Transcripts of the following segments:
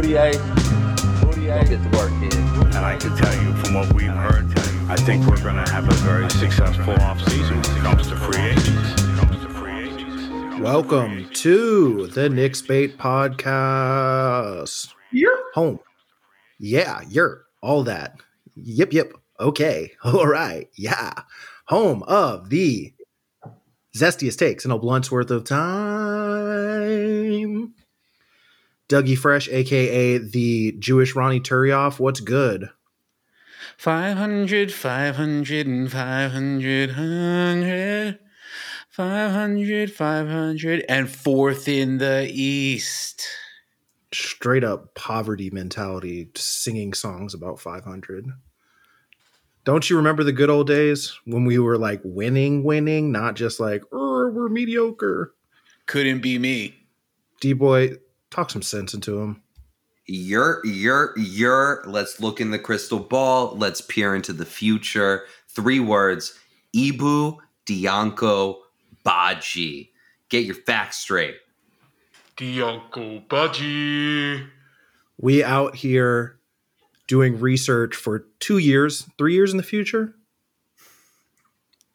48. Get to work, kid. And I can tell you from what we've heard, I think we're going to have a very successful offseason when it comes to free agents. Welcome to the Knicks Bait Podcast. You're home. Yeah, you're all that. Yep. Okay. All right. Yeah. Home of the zestiest takes in a blunt's worth of time. Dougie Fresh, a.k.a. the Jewish Ronnie Turioff. What's good? 500, 500, and 500, 500, 500, and 4th in the East. Straight up poverty mentality, singing songs about 500. Don't you remember the good old days when we were like winning, not just like, we're mediocre. Couldn't be me. D-Boy, talk some sense into him. Let's look in the crystal ball. Let's peer into the future. Three words, Ibu Dianco Baji. Get your facts straight. Dianco Baji. We out here doing research for 3 years in the future.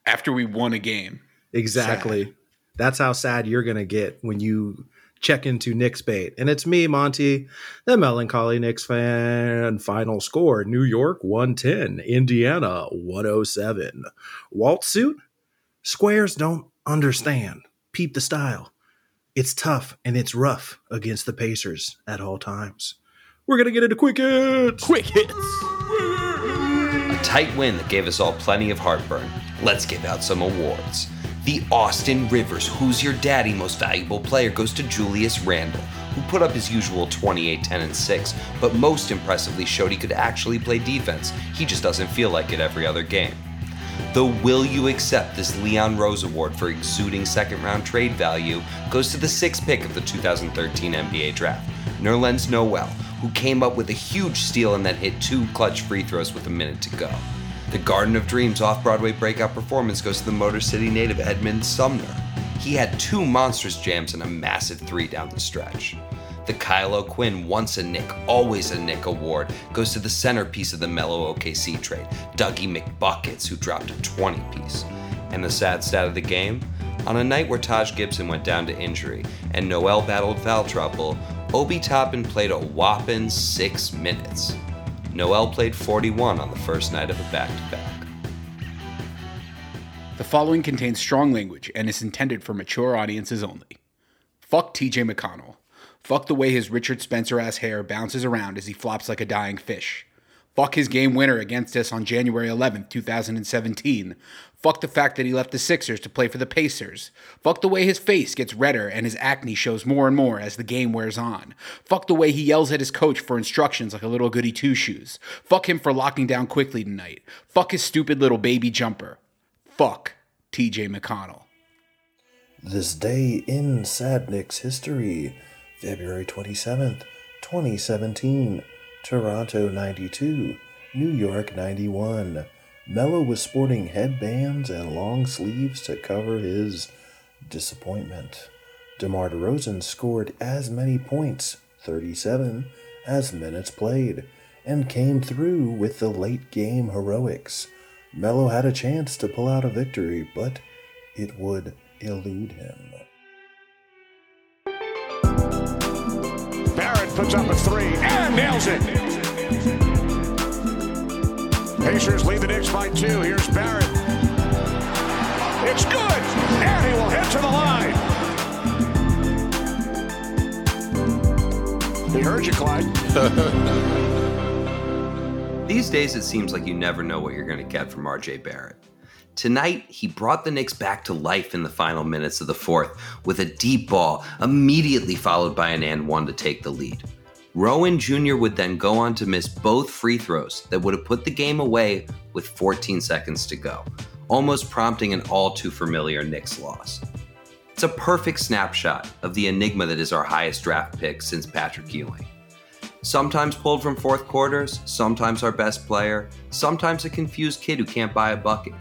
After we won a game. Exactly. Sad. That's how sad you're going to get when you check into Knicks Bait. And it's me, Monty, the melancholy Knicks fan. Final score, New York 110, Indiana 107. Waltz suit? Squares don't understand. Peep the style. It's tough and it's rough against the Pacers at all times. We're going to get into quick hits. A tight win that gave us all plenty of heartburn. Let's give out some awards. The Austin Rivers Who's Your Daddy Most Valuable Player goes to Julius Randle, who put up his usual 28, 10, and 6, but most impressively showed he could actually play defense. He just doesn't feel like it every other game. The Will You Accept This Leon Rose Award for exuding second-round trade value goes to the 6th pick of the 2013 NBA Draft, Nerlens Noel, who came up with a huge steal and then hit 2 clutch free throws with a minute to go. The Garden of Dreams off-Broadway breakout performance goes to the Motor City native Edmund Sumner. He had 2 monstrous jams and a massive 3 down the stretch. The Kyle O'Quinn Once a Knick, Always a Knick award goes to the centerpiece of the mellow OKC trade, Dougie McBuckets, who dropped a 20-piece. And the sad stat of the game? On a night where Taj Gibson went down to injury and Noel battled foul trouble, Obi Toppin played a whopping 6 minutes. Noel played 41 on the first night of a back-to-back. The following contains strong language and is intended for mature audiences only. Fuck TJ McConnell. Fuck the way his Richard Spencer-ass hair bounces around as he flops like a dying fish. Fuck his game winner against us on January 11th, 2017. Fuck the fact that he left the Sixers to play for the Pacers. Fuck the way his face gets redder and his acne shows more and more as the game wears on. Fuck the way he yells at his coach for instructions like a little goody two-shoes. Fuck him for locking down quickly tonight. Fuck his stupid little baby jumper. Fuck TJ McConnell. This day in Sad Knicks history. February 27th, 2017, Toronto 92, New York 91. Melo was sporting headbands and long sleeves to cover his disappointment. DeMar DeRozan scored as many points, 37, as minutes played, and came through with the late-game heroics. Melo had a chance to pull out a victory, but it would elude him. Barrett puts up a 3 and nails it. Pacers lead the Knicks by 2. Here's Barrett. It's good, and he will head to the line. He heard you, Clyde. These days, it seems like you never know what you're going to get from R.J. Barrett. Tonight, he brought the Knicks back to life in the final minutes of the 4th with a deep ball, immediately followed by an and one to take the lead. Rowan Jr. would then go on to miss both free throws that would have put the game away with 14 seconds to go, almost prompting an all-too-familiar Knicks loss. It's a perfect snapshot of the enigma that is our highest draft pick since Patrick Ewing. Sometimes pulled from fourth quarters, sometimes our best player, sometimes a confused kid who can't buy a bucket.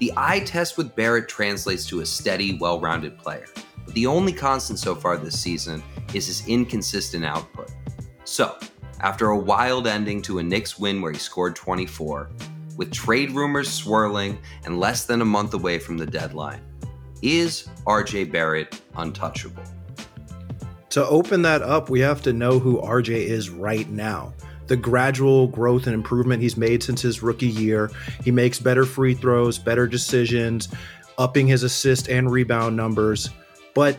The eye test with Barrett translates to a steady, well-rounded player, but the only constant so far this season is his inconsistent output. So, after a wild ending to a Knicks win where he scored 24, with trade rumors swirling and less than a month away from the deadline, is R.J. Barrett untouchable? To open that up, we have to know who RJ is right now. The gradual growth and improvement he's made since his rookie year. He makes better free throws, better decisions, upping his assist and rebound numbers. But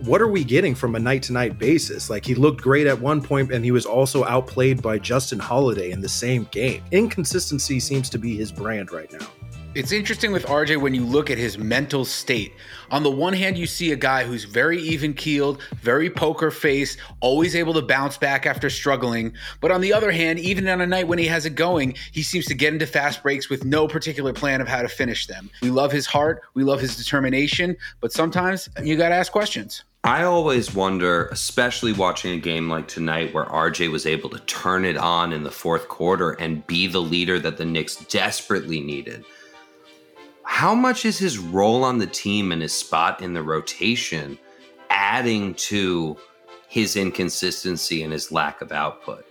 what are we getting from a night-to-night basis? Like, he looked great at one point, and he was also outplayed by Justin Holiday in the same game. Inconsistency seems to be his brand right now. It's interesting with RJ when you look at his mental state. On the one hand, you see a guy who's very even-keeled, very poker-faced, always able to bounce back after struggling. But on the other hand, even on a night when he has it going, he seems to get into fast breaks with no particular plan of how to finish them. We love his heart. We love his determination. But sometimes you got to ask questions. I always wonder, especially watching a game like tonight where RJ was able to turn it on in the fourth quarter and be the leader that the Knicks desperately needed. How much is his role on the team and his spot in the rotation adding to his inconsistency and his lack of output?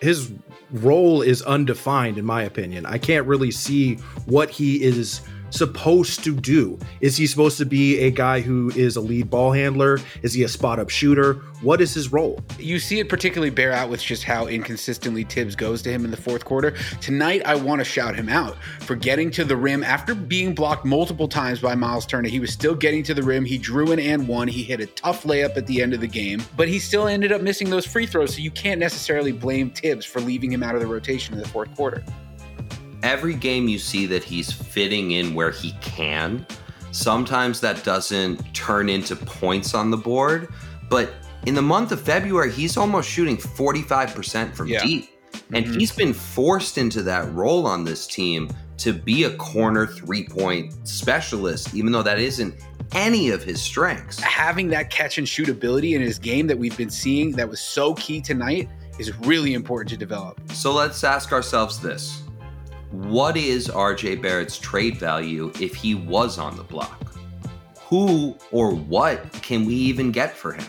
His role is undefined, in my opinion. I can't really see what he is supposed to do. Is he supposed to be a guy who is a lead ball handler? Is he a spot-up shooter? What is his role? You see it particularly bear out with just how inconsistently Tibbs goes to him in the fourth quarter. Tonight, I want to shout him out for getting to the rim. After being blocked multiple times by Miles Turner, he was still getting to the rim. He drew an and one. He hit a tough layup at the end of the game, but he still ended up missing those free throws, so you can't necessarily blame Tibbs for leaving him out of the rotation in the fourth quarter. Every game you see that he's fitting in where he can. Sometimes that doesn't turn into points on the board, but in the month of February, he's almost shooting 45% from deep. And he's been forced into that role on this team to be a corner three-point specialist, even though that isn't any of his strengths. Having that catch and shoot ability in his game that we've been seeing that was so key tonight is really important to develop. So let's ask ourselves this. What is R.J. Barrett's trade value if he was on the block? Who or what can we even get for him?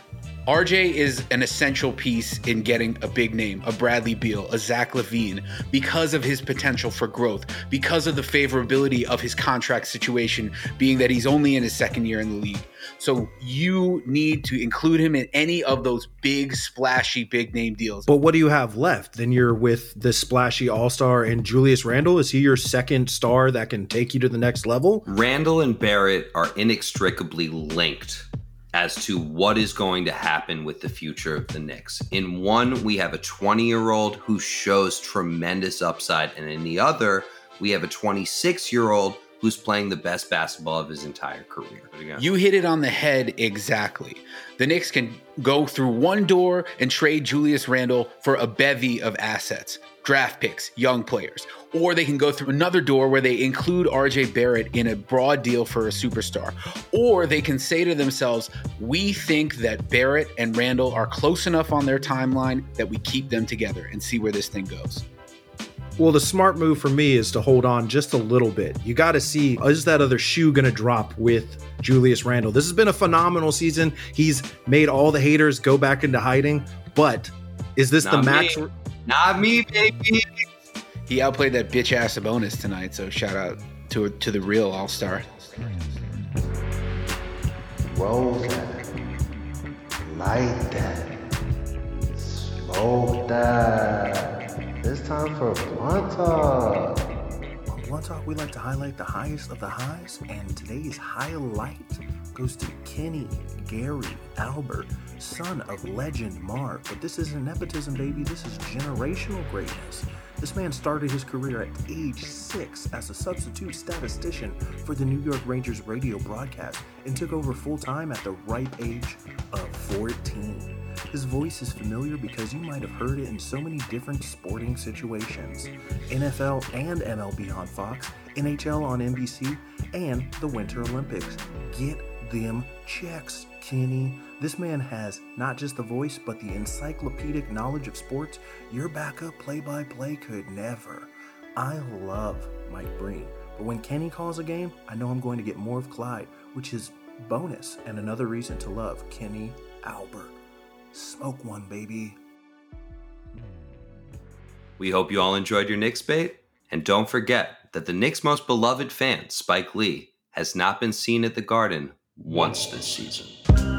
RJ is an essential piece in getting a big name, a Bradley Beal, a Zach LaVine, because of his potential for growth, because of the favorability of his contract situation, being that he's only in his second year in the league. So you need to include him in any of those big, splashy, big name deals. But what do you have left? Then you're with the splashy all-star and Julius Randle. Is he your second star that can take you to the next level? Randle and Barrett are inextricably linked as to what is going to happen with the future of the Knicks. In one, we have a 20-year-old who shows tremendous upside, and in the other, we have a 26-year-old who's playing the best basketball of his entire career. You hit it on the head exactly. The Knicks can go through one door and trade Julius Randle for a bevy of assets, draft picks, young players, or they can go through another door where they include RJ Barrett in a broad deal for a superstar, or they can say to themselves, we think that Barrett and Randle are close enough on their timeline that we keep them together and see where this thing goes. Well, the smart move for me is to hold on just a little bit. You got to see, is that other shoe going to drop with Julius Randle? This has been a phenomenal season. He's made all the haters go back into hiding, but is this the max? Not me, baby. He outplayed that bitch-ass Sabonis tonight, so shout out to the real all-star. Roll that. Light that. Smoke that. It's time for Blunt Talk. On Blunt Talk, we like to highlight the highest of the highs, and today's highlight goes to Kenny, Gary, Albert, son of legend Marv. But this isn't nepotism, baby. This is generational greatness. This man started his career at age 6 as a substitute statistician for the New York Rangers radio broadcast and took over full-time at the ripe age of 14. His voice is familiar because you might have heard it in so many different sporting situations. NFL and MLB on Fox, NHL on NBC, and the Winter Olympics. Get them checks, Kenny. This man has not just the voice, but the encyclopedic knowledge of sports your backup play-by-play could never. I love Mike Breen, but when Kenny calls a game, I know I'm going to get more of Clyde, which is bonus and another reason to love Kenny Albert. Smoke one, baby. We hope you all enjoyed your Knicks Bait, and don't forget that the Knicks' most beloved fan, Spike Lee, has not been seen at the Garden once this season.